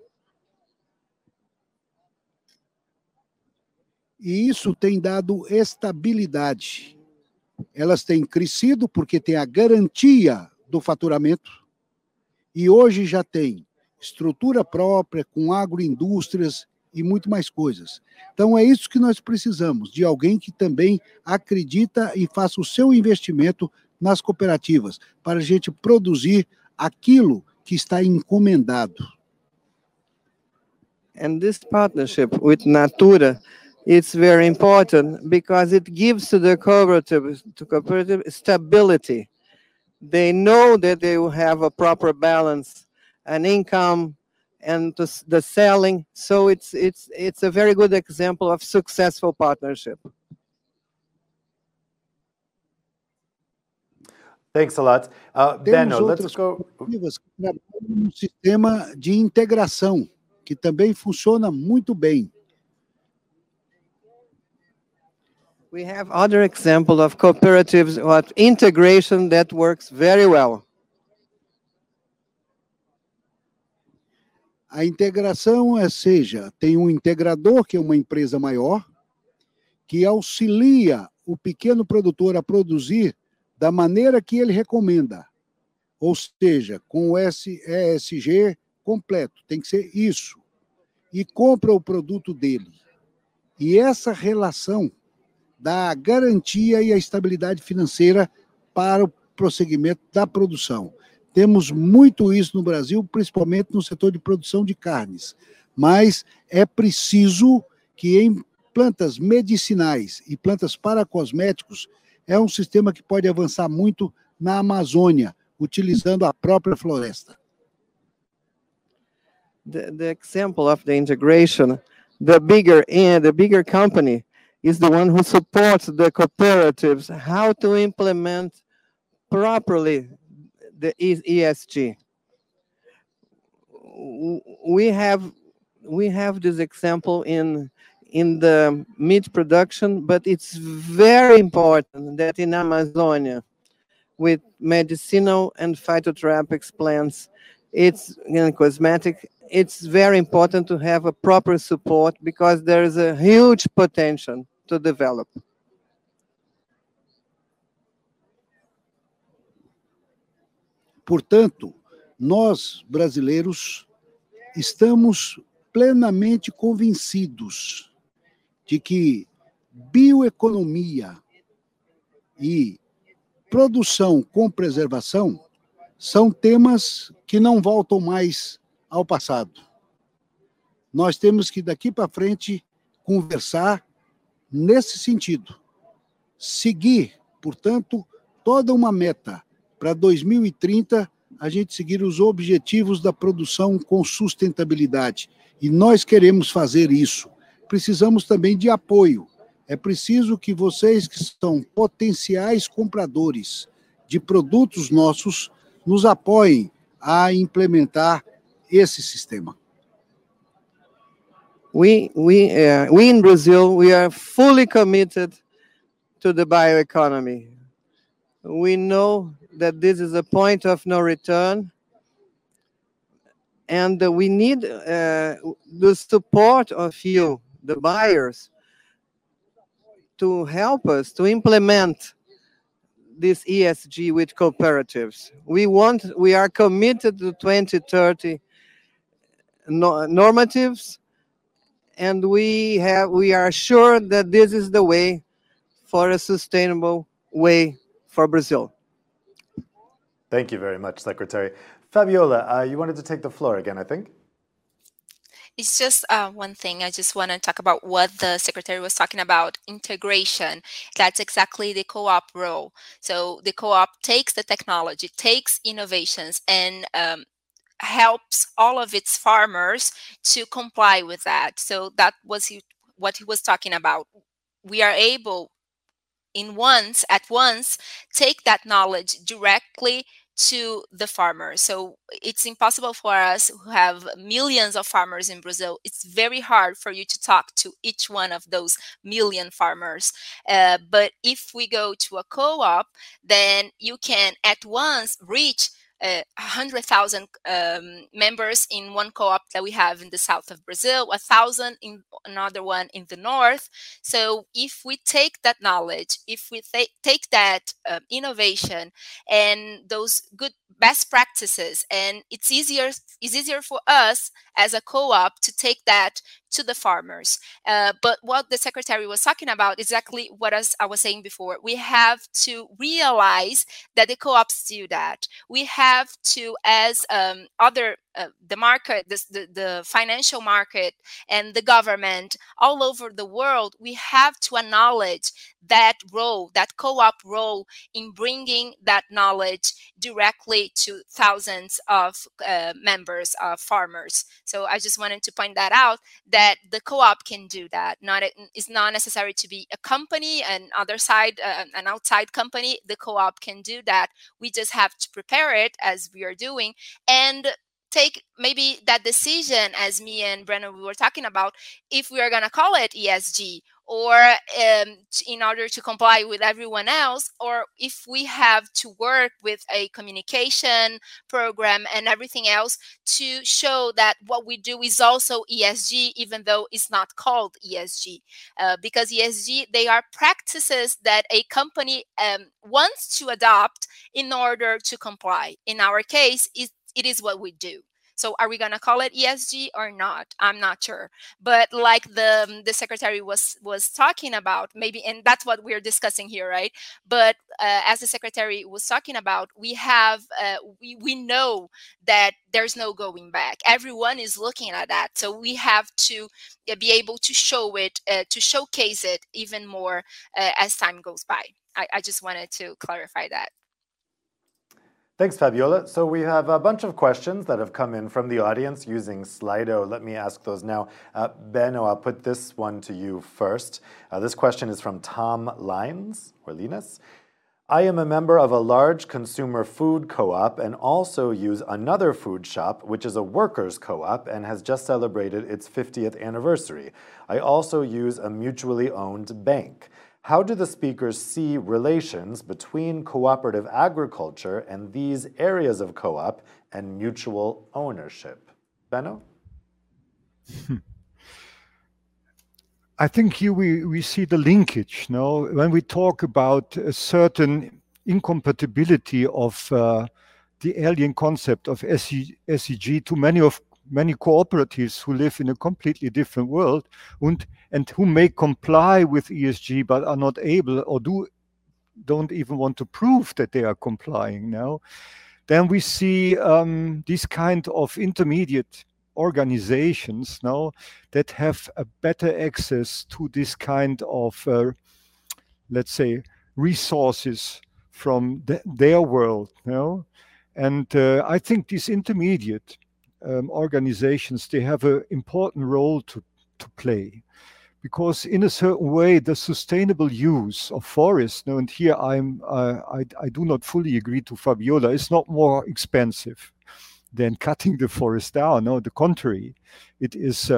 E isso tem dado estabilidade. Elas têm crescido porque tem a garantia do faturamento e hoje já tem estrutura própria com agroindústrias e muito mais coisas. Então é isso que nós precisamos, de alguém que também acredita e faça o seu investimento nas cooperativas, para a gente produzir aquilo que está encomendado. And this partnership with Natura, it's very important because it gives to the cooperative, stability. They know that they will have a proper balance, an income, and the selling. So it's a very good example of successful partnership. Thanks a lot. Benno, let's go. Temos sistema de integração que também funciona muito bem. We have other example of cooperatives with integration that works very well. A integração é, seja, tem integrador, que é uma empresa maior, que auxilia o pequeno produtor a produzir da maneira que ele recomenda. Ou seja, com o ESG completo, tem que ser isso. E compra o produto dele. E essa relação dá a garantia e a estabilidade financeira para o prosseguimento da produção. Temos muito isso no Brasil, principalmente no setor de produção de carnes. Mas é preciso que em plantas medicinais e plantas para cosméticos, é sistema que pode avançar muito na Amazônia, utilizando a própria floresta. The example of the integration, the bigger company is the one who supports the cooperatives how to implement properly the ESG. We have this example in the meat production, but it's very important that in Amazonia, with medicinal and phytotropics plants, it's in cosmetic, it's very important to have a proper support because there is a huge potential to develop. Portanto, nós, brasileiros, estamos plenamente convencidos de que bioeconomia e produção com preservação são temas que não voltam mais ao passado. Nós temos que, daqui para frente, conversar nesse sentido. Seguir, portanto, toda uma meta. Para 2030, a gente seguir os objetivos da produção com sustentabilidade. E nós queremos fazer isso. Precisamos também de apoio. É preciso que vocês que são potenciais compradores de produtos nossos nos apoiem a implementar esse sistema. We in Brazil, we are fully committed to the bioeconomy. We know that this is a point of no return, and we need the support of you, the buyers, to help us to implement this ESG with cooperatives. We are committed to 2030 normatives, and we are sure that this is the way for a sustainable way for Brazil. Thank you very much, Secretary. Fabiola, you wanted to take the floor again, I think. It's just one thing. I just want to talk about what the Secretary was talking about, integration. That's exactly the co-op role. So the co-op takes the technology, takes innovations, and helps all of its farmers to comply with that. So that was what he was talking about. We are able at once take that knowledge directly to the farmer. So it's impossible for us who have millions of farmers in Brazil. It's very hard for you to talk to each one of those million farmers. But if we go to a co-op, then you can at once reach 100,000 members in one co-op that we have in the south of Brazil, 1,000 in another one in the north. So if we take that knowledge, if we take that innovation and those good best practices, and it's easier for us as a co-op to take that to the farmers. But what the Secretary was talking about, exactly what I was saying before, we have to realize that the co-ops do that. We have to, as the market, the financial market and the government all over the world, we have to acknowledge that role, that co-op role in bringing that knowledge directly to thousands of members of farmers. So I just wanted to point that out, that the co-op can do that. It's not necessary to be a company, an outside company. The co-op can do that. We just have to prepare it as we are doing and take maybe that decision, as me and Brennan we were talking about, if we are going to call it ESG or in order to comply with everyone else, or if we have to work with a communication program and everything else to show that what we do is also ESG, even though it's not called ESG. Because ESG, they are practices that a company wants to adopt in order to comply. In our case, it is what we do. So are we going to call it ESG or not? I'm not sure. But like the Secretary was talking about, maybe, and that's what we're discussing here, right? But as the Secretary was talking about, we have, we know that there's no going back. Everyone is looking at that. So we have to be able to show it, to showcase it even more as time goes by. I just wanted to clarify that. Thanks, Fabiola. So we have a bunch of questions that have come in from the audience using Slido. Let me ask those now. Benno, I'll put this one to you first. This question is from Tom Lines, or Linus. I am a member of a large consumer food co-op and also use another food shop, which is a workers' co-op and has just celebrated its 50th anniversary. I also use a mutually owned bank. How do the speakers see relations between cooperative agriculture and these areas of co-op and mutual ownership? Benno? I think here we see the linkage. No? When we talk about a certain incompatibility of the alien concept of SEG to many cooperatives who live in a completely different world and who may comply with ESG but are not able or don't even want to prove that they are complying now, then we see these kind of intermediate organizations now that have a better access to this kind of, let's say, resources from their world. You know? And I think these intermediate organizations, they have an important role to play, because in a certain way the sustainable use of forests, you know, and here I do not fully agree to Fabiola, it's not more expensive than cutting the forest down. No, the contrary, it is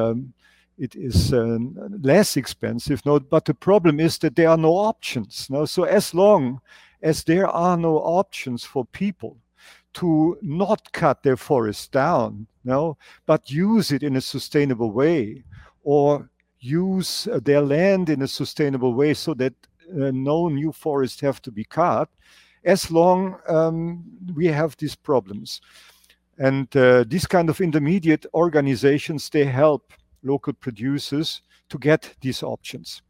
less expensive. No, but the problem is that there are no options. No, so as long as there are no options for people to not cut their forest down, no, but use it in a sustainable way, or use their land in a sustainable way so that no new forests have to be cut, as long we have these problems. And these kind of intermediate organizations, they help local producers to get these options.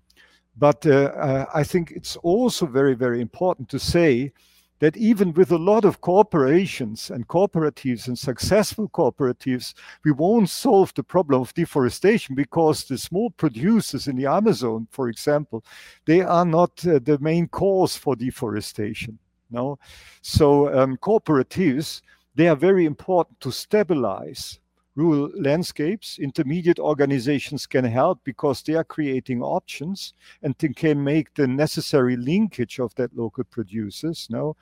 But I think it's also very, very important to say that even with a lot of corporations and cooperatives and successful cooperatives, we won't solve the problem of deforestation, because the small producers in the Amazon, for example, they are not the main cause for deforestation. No? So cooperatives, they are very important to stabilize rural landscapes. Intermediate organizations can help because they are creating options and they can make the necessary linkage of that local producers. No,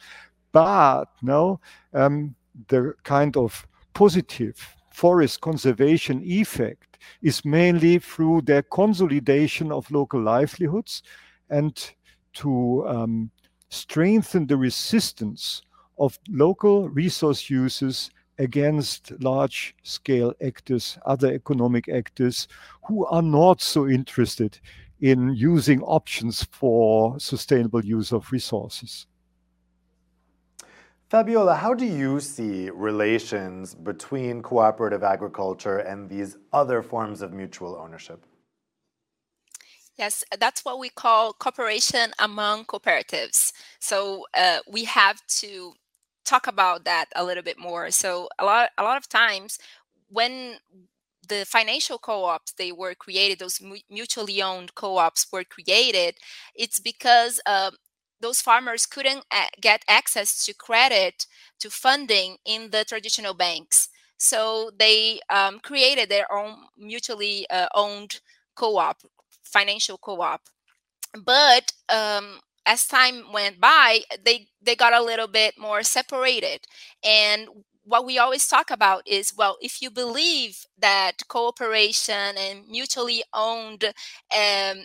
but no, the kind of positive forest conservation effect is mainly through the consolidation of local livelihoods and to strengthen the resistance of local resource uses against large-scale actors, other economic actors who are not so interested in using options for sustainable use of resources. Fabiola, how do you see relations between cooperative agriculture and these other forms of mutual ownership? Yes, that's what we call cooperation among cooperatives. So we have to talk about that a little bit more. So a lot of times when the financial co-ops, they were created, those mutually owned co-ops were created, it's because those farmers couldn't get access to credit, to funding in the traditional banks. So they created their own mutually owned co-op, financial co-op. But as time went by, they got a little bit more separated. And what we always talk about is, well, if you believe that cooperation and mutually owned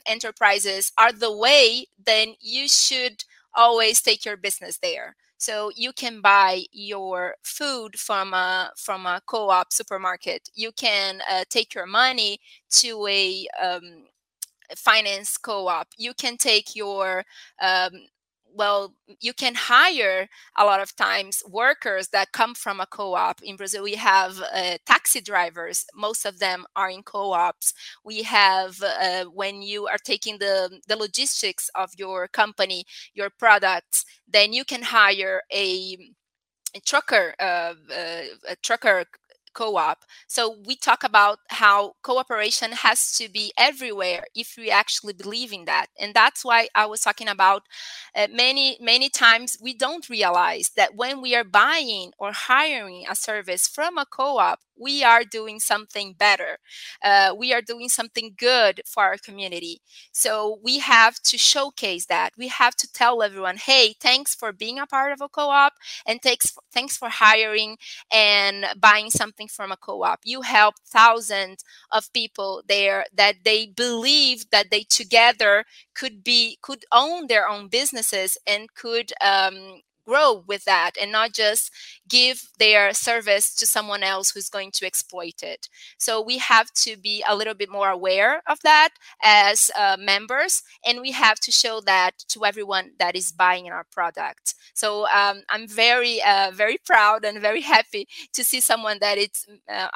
enterprises are the way, then you should always take your business there. So you can buy your food from a co-op supermarket. You can take your money to a finance co-op. You can take your well, you can hire a lot of times workers that come from a co-op. In Brazil, we have taxi drivers. Most of them are in co-ops. We have, when you are taking the logistics of your company, your products, then you can hire a trucker co-op. So we talk about how cooperation has to be everywhere if we actually believe in that. And that's why I was talking about many times we don't realize that when we are buying or hiring a service from a co-op, we are doing something better. We are doing something good for our community. So we have to showcase that. We have to tell everyone, hey, thanks for being a part of a co-op, and thanks for hiring and buying something from a co-op. You help thousands of people there that they believe that they together could own their own businesses and could grow with that, and not just give their service to someone else who's going to exploit it. So we have to be a little bit more aware of that as members, and we have to show that to everyone that is buying our product. So I'm very proud and very happy to see someone that it's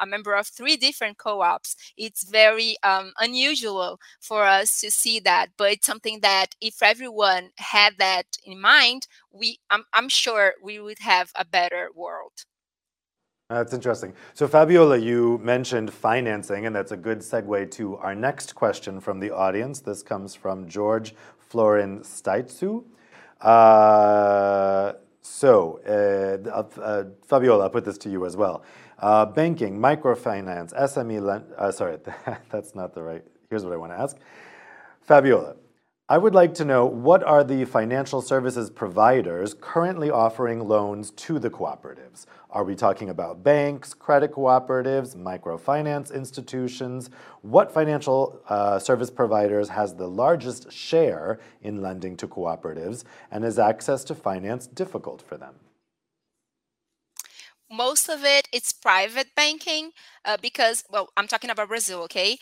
a member of 3 different co-ops. It's very unusual for us to see that, but it's something that if everyone had that in mind, I'm sure we would have a better world. That's interesting. So Fabiola, you mentioned financing, and that's a good segue to our next question from the audience. This comes from George Florin Staitsu. Fabiola, I'll put this to you as well. Banking, microfinance, SME lend, sorry, that's not the right, here's what I want to ask. Fabiola, I would like to know, what are the financial services providers currently offering loans to the cooperatives? Are we talking about banks, credit cooperatives, microfinance institutions? What financial service providers has the largest share in lending to cooperatives, and is access to finance difficult for them? Most of it, it's private banking because, well, I'm talking about Brazil, okay?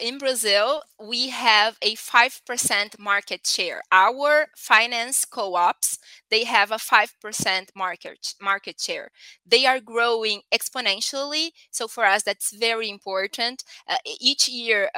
In Brazil, we have a 5% market share. Our finance co-ops, they have a 5% market share. They are growing exponentially. So for us, that's very important. Each year,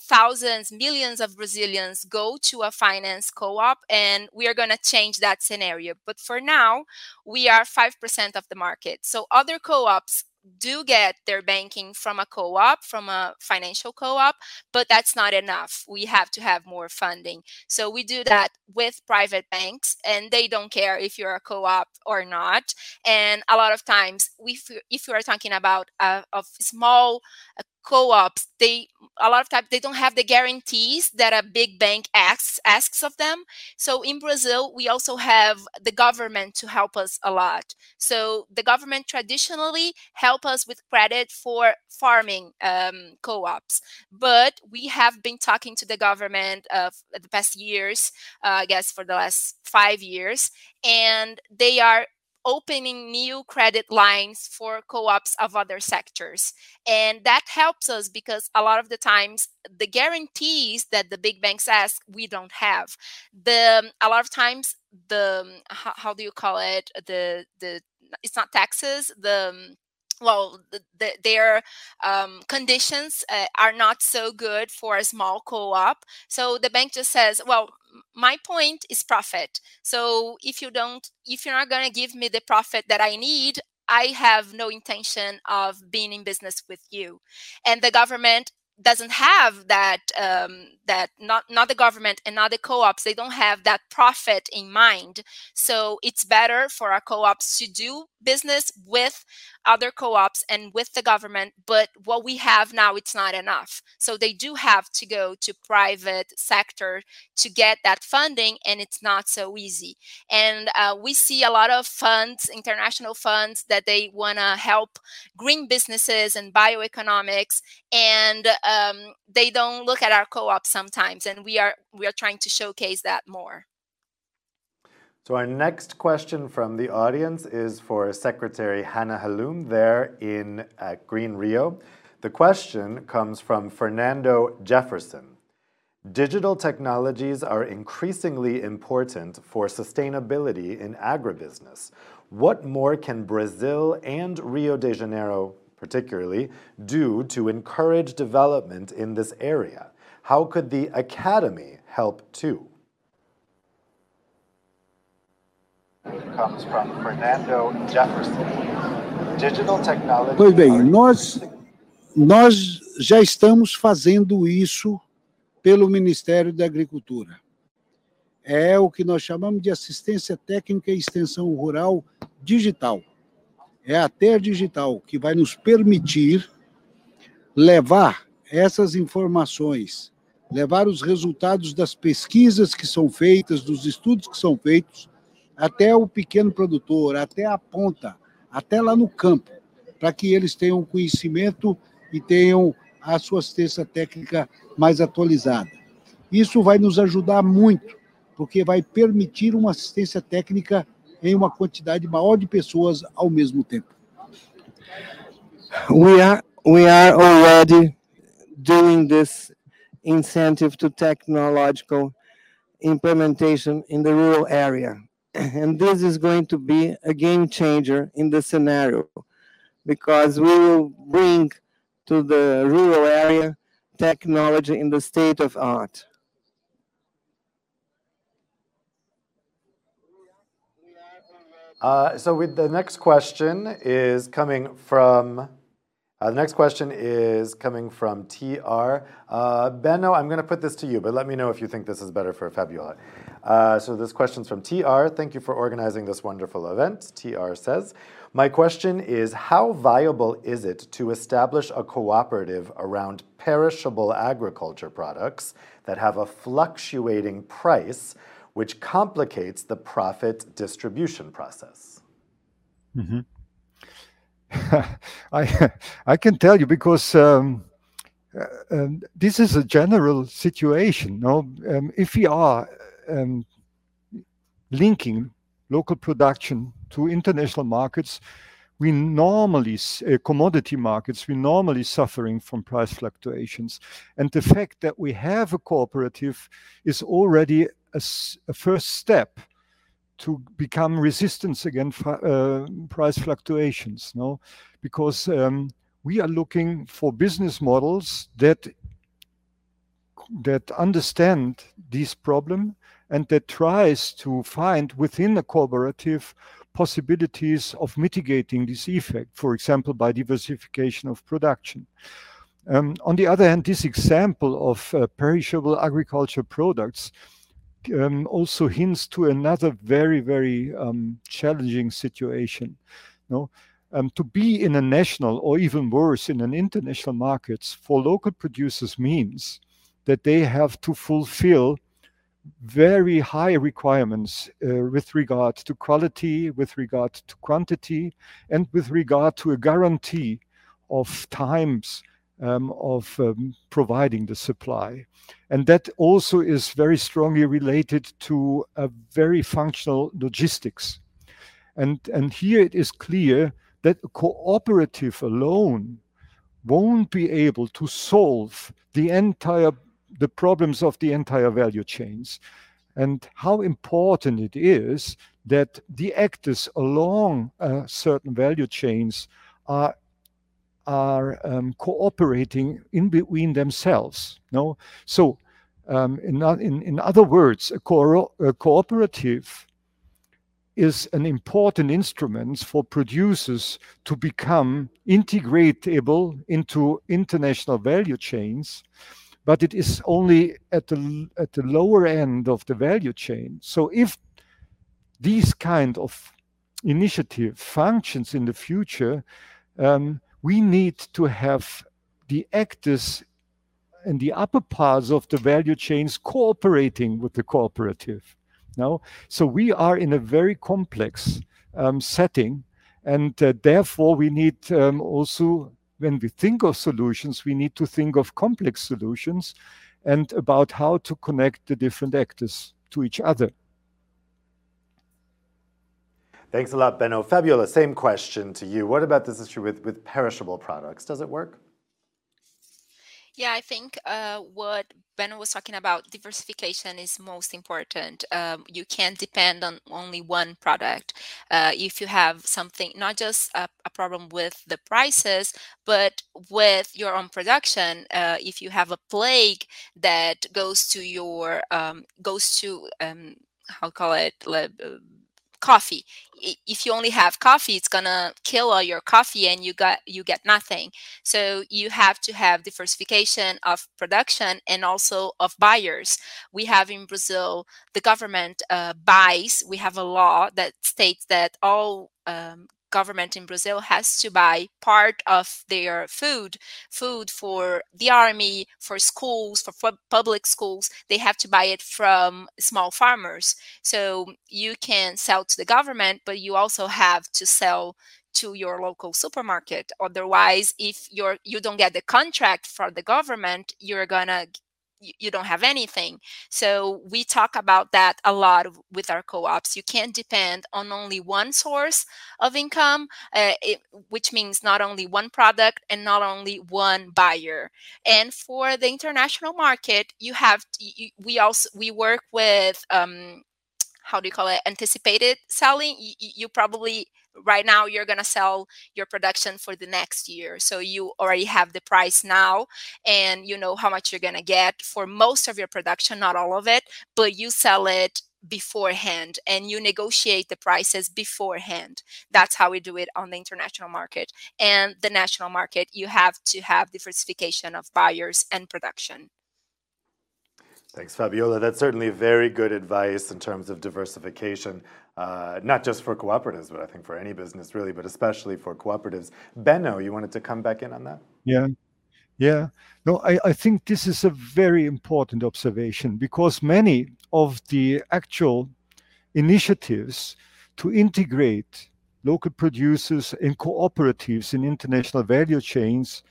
thousands, millions of Brazilians go to a finance co-op, and we are going to change that scenario. But for now, we are 5% of the market. So other co-ops do get their banking from a co-op, from a financial co-op, but that's not enough. We have to have more funding. So we do that with private banks, and they don't care if you're a co-op or not. And a lot of times, if you are talking about of small co-ops, a lot of times they don't have the guarantees that a big bank asks of them. So in Brazil, we also have the government to help us a lot. So the government traditionally help us with credit for farming co-ops, but we have been talking to the government the past years, I guess for the last 5 years, and they are opening new credit lines for co-ops of other sectors. And that helps us because a lot of the times the guarantees that the big banks ask, we don't have. A lot of times the, how do you call it? It's not taxes, their conditions are not so good for a small co-op. So the bank just says, well, my point is profit. So if you're not going to give me the profit that I need, I have no intention of being in business with you. And the government doesn't have that, not the government and not the co-ops, they don't have that profit in mind. So it's better for our co-ops to do business with other co-ops and with the government, but what we have now, it's not enough. So they do have to go to private sector to get that funding, and it's not so easy. And we see a lot of funds, international funds, that they want to help green businesses and bioeconomics, and they don't look at our co-ops sometimes, and we are trying to showcase that more. So our next question from the audience is for Secretary Hanna Halum there in Green Rio. The question comes from Fernando Jefferson. Digital technologies are increasingly important for sustainability in agribusiness. What more can Brazil and Rio de Janeiro particularly do to encourage development in this area? How could the Academy help too? Comes from Fernando Jefferson. Digital technology. Pois bem, nós já estamos fazendo isso pelo Ministério da Agricultura. É o que nós chamamos de assistência técnica e extensão rural digital. É a Terra Digital que vai nos permitir levar essas informações, levar os resultados das pesquisas que são feitas, dos estudos que são feitos, até o pequeno produtor, até a ponta, até lá no campo, para que eles tenham conhecimento e tenham a sua assistência técnica mais atualizada. Isso vai nos ajudar muito, porque vai permitir uma assistência técnica em uma quantidade maior de pessoas ao mesmo tempo. We are already doing this incentive to technological implementation in the rural area. And this is going to be a game changer in the scenario, because we will bring to the rural area technology in the state of art. The next question is coming from TR. Benno, I'm going to put this to you, but let me know if you think this is better for Fabiola. So this question's from TR. Thank you for organizing this wonderful event. TR says, my question is, how viable is it to establish a cooperative around perishable agriculture products that have a fluctuating price, which complicates the profit distribution process? Mm-hmm. I can tell you because this is a general situation. No, if we are linking local production to international markets, we normally, commodity markets, we normally suffering from price fluctuations. And the fact that we have a cooperative is already a first step to become resistance against price fluctuations, no? Because we are looking for business models that understand this problem and that tries to find within a cooperative possibilities of mitigating this effect, for example, by diversification of production. On the other hand, this example of perishable agriculture products also hints to another very, very challenging situation. No? To be in a national or even worse in an international markets for local producers means that they have to fulfill very high requirements with regard to quality, with regard to quantity, and with regard to a guarantee of times of providing the supply. And that also is very strongly related to a very functional logistics. And here it is clear that a cooperative alone won't be able to solve the problems of the entire value chains, and how important it is that the actors along certain value chains are cooperating in between themselves. No, so in other words, a cooperative is an important instrument for producers to become integratable into international value chains, but it is only at the lower end of the value chain. So if these kind of initiative functions in the future, we need to have the actors in the upper parts of the value chains cooperating with the cooperative. Now, so we are in a very complex setting, and therefore we need also, when we think of solutions, we need to think of complex solutions and about how to connect the different actors to each other. Thanks a lot, Benno. Fabiola, same question to you. What about this issue with perishable products? Does it work? Yeah, I think what Benno was talking about, diversification is most important. You can't depend on only one product. If you have something, not just a problem with the prices, but with your own production, if you have a plague that goes to your, coffee. If you only have coffee, it's gonna kill all your coffee and you get nothing. So you have to have diversification of production and also of buyers. We have in Brazil, the government we have a law that states that all government in Brazil has to buy part of their food for the army, for schools, for public schools. They have to buy it from small farmers. So you can sell to the government, but you also have to sell to your local supermarket. Otherwise, if you don't get the contract from the government, you don't have anything. So we talk about that a lot with our co-ops. You can't depend on only one source of income, which means not only one product and not only one buyer. And for the international market, we work with anticipated selling. You probably right now you're going to sell your production for the next year, so you already have the price now and you know how much you're going to get for most of your production, not all of it, but you sell it beforehand and you negotiate the prices beforehand. That's how we do it on the international market. And the national market, you have to have diversification of buyers and production. Thanks, Fabiola. That's certainly very good advice in terms of diversification, not just for cooperatives, but I think for any business really, but especially for cooperatives. Benno, you wanted to come back in on that? Yeah. No, I think this is a very important observation, because many of the actual initiatives to integrate local producers and cooperatives in international value chains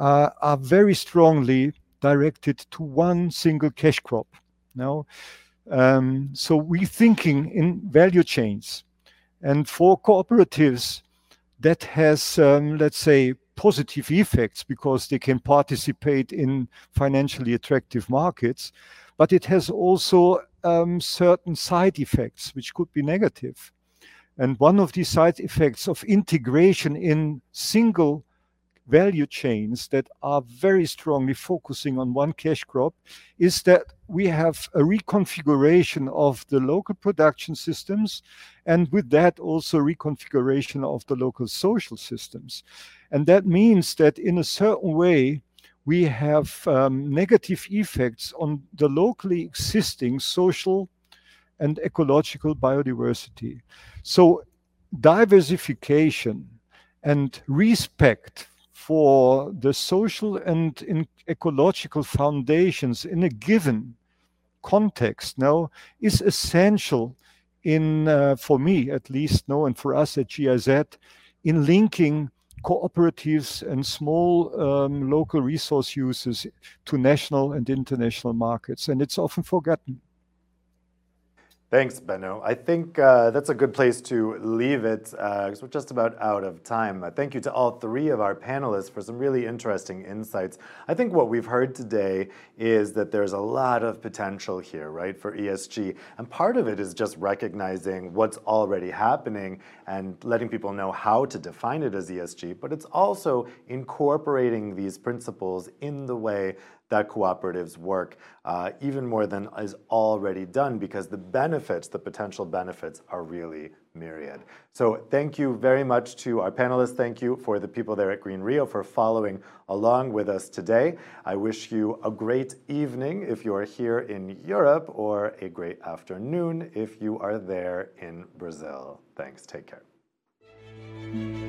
are very strongly directed to one single cash crop. Now, so we're thinking in value chains, and for cooperatives, that has, let's say, positive effects because they can participate in financially attractive markets, but it has also certain side effects which could be negative. And one of these side effects of integration in single value chains that are very strongly focusing on one cash crop is that we have a reconfiguration of the local production systems, and with that also reconfiguration of the local social systems. And that means that in a certain way we have negative effects on the locally existing social and ecological biodiversity. So diversification and respect for the social and ecological foundations in a given context now is essential in, for me at least, now, and for us at GIZ, in linking cooperatives and small local resource uses to national and international markets. And it's often forgotten. Thanks, Benno. I think that's a good place to leave it, because we're just about out of time. Thank you to all three of our panelists for some really interesting insights. I think what we've heard today is that there's a lot of potential here, right, for ESG. And part of it is just recognizing what's already happening and letting people know how to define it as ESG. But it's also incorporating these principles in the way that cooperatives work, even more than is already done, because the benefits, the potential benefits, are really myriad. So thank you very much to our panelists. Thank you for the people there at Green Rio for following along with us today. I wish you a great evening if you are here in Europe, or a great afternoon if you are there in Brazil. Thanks. Take care.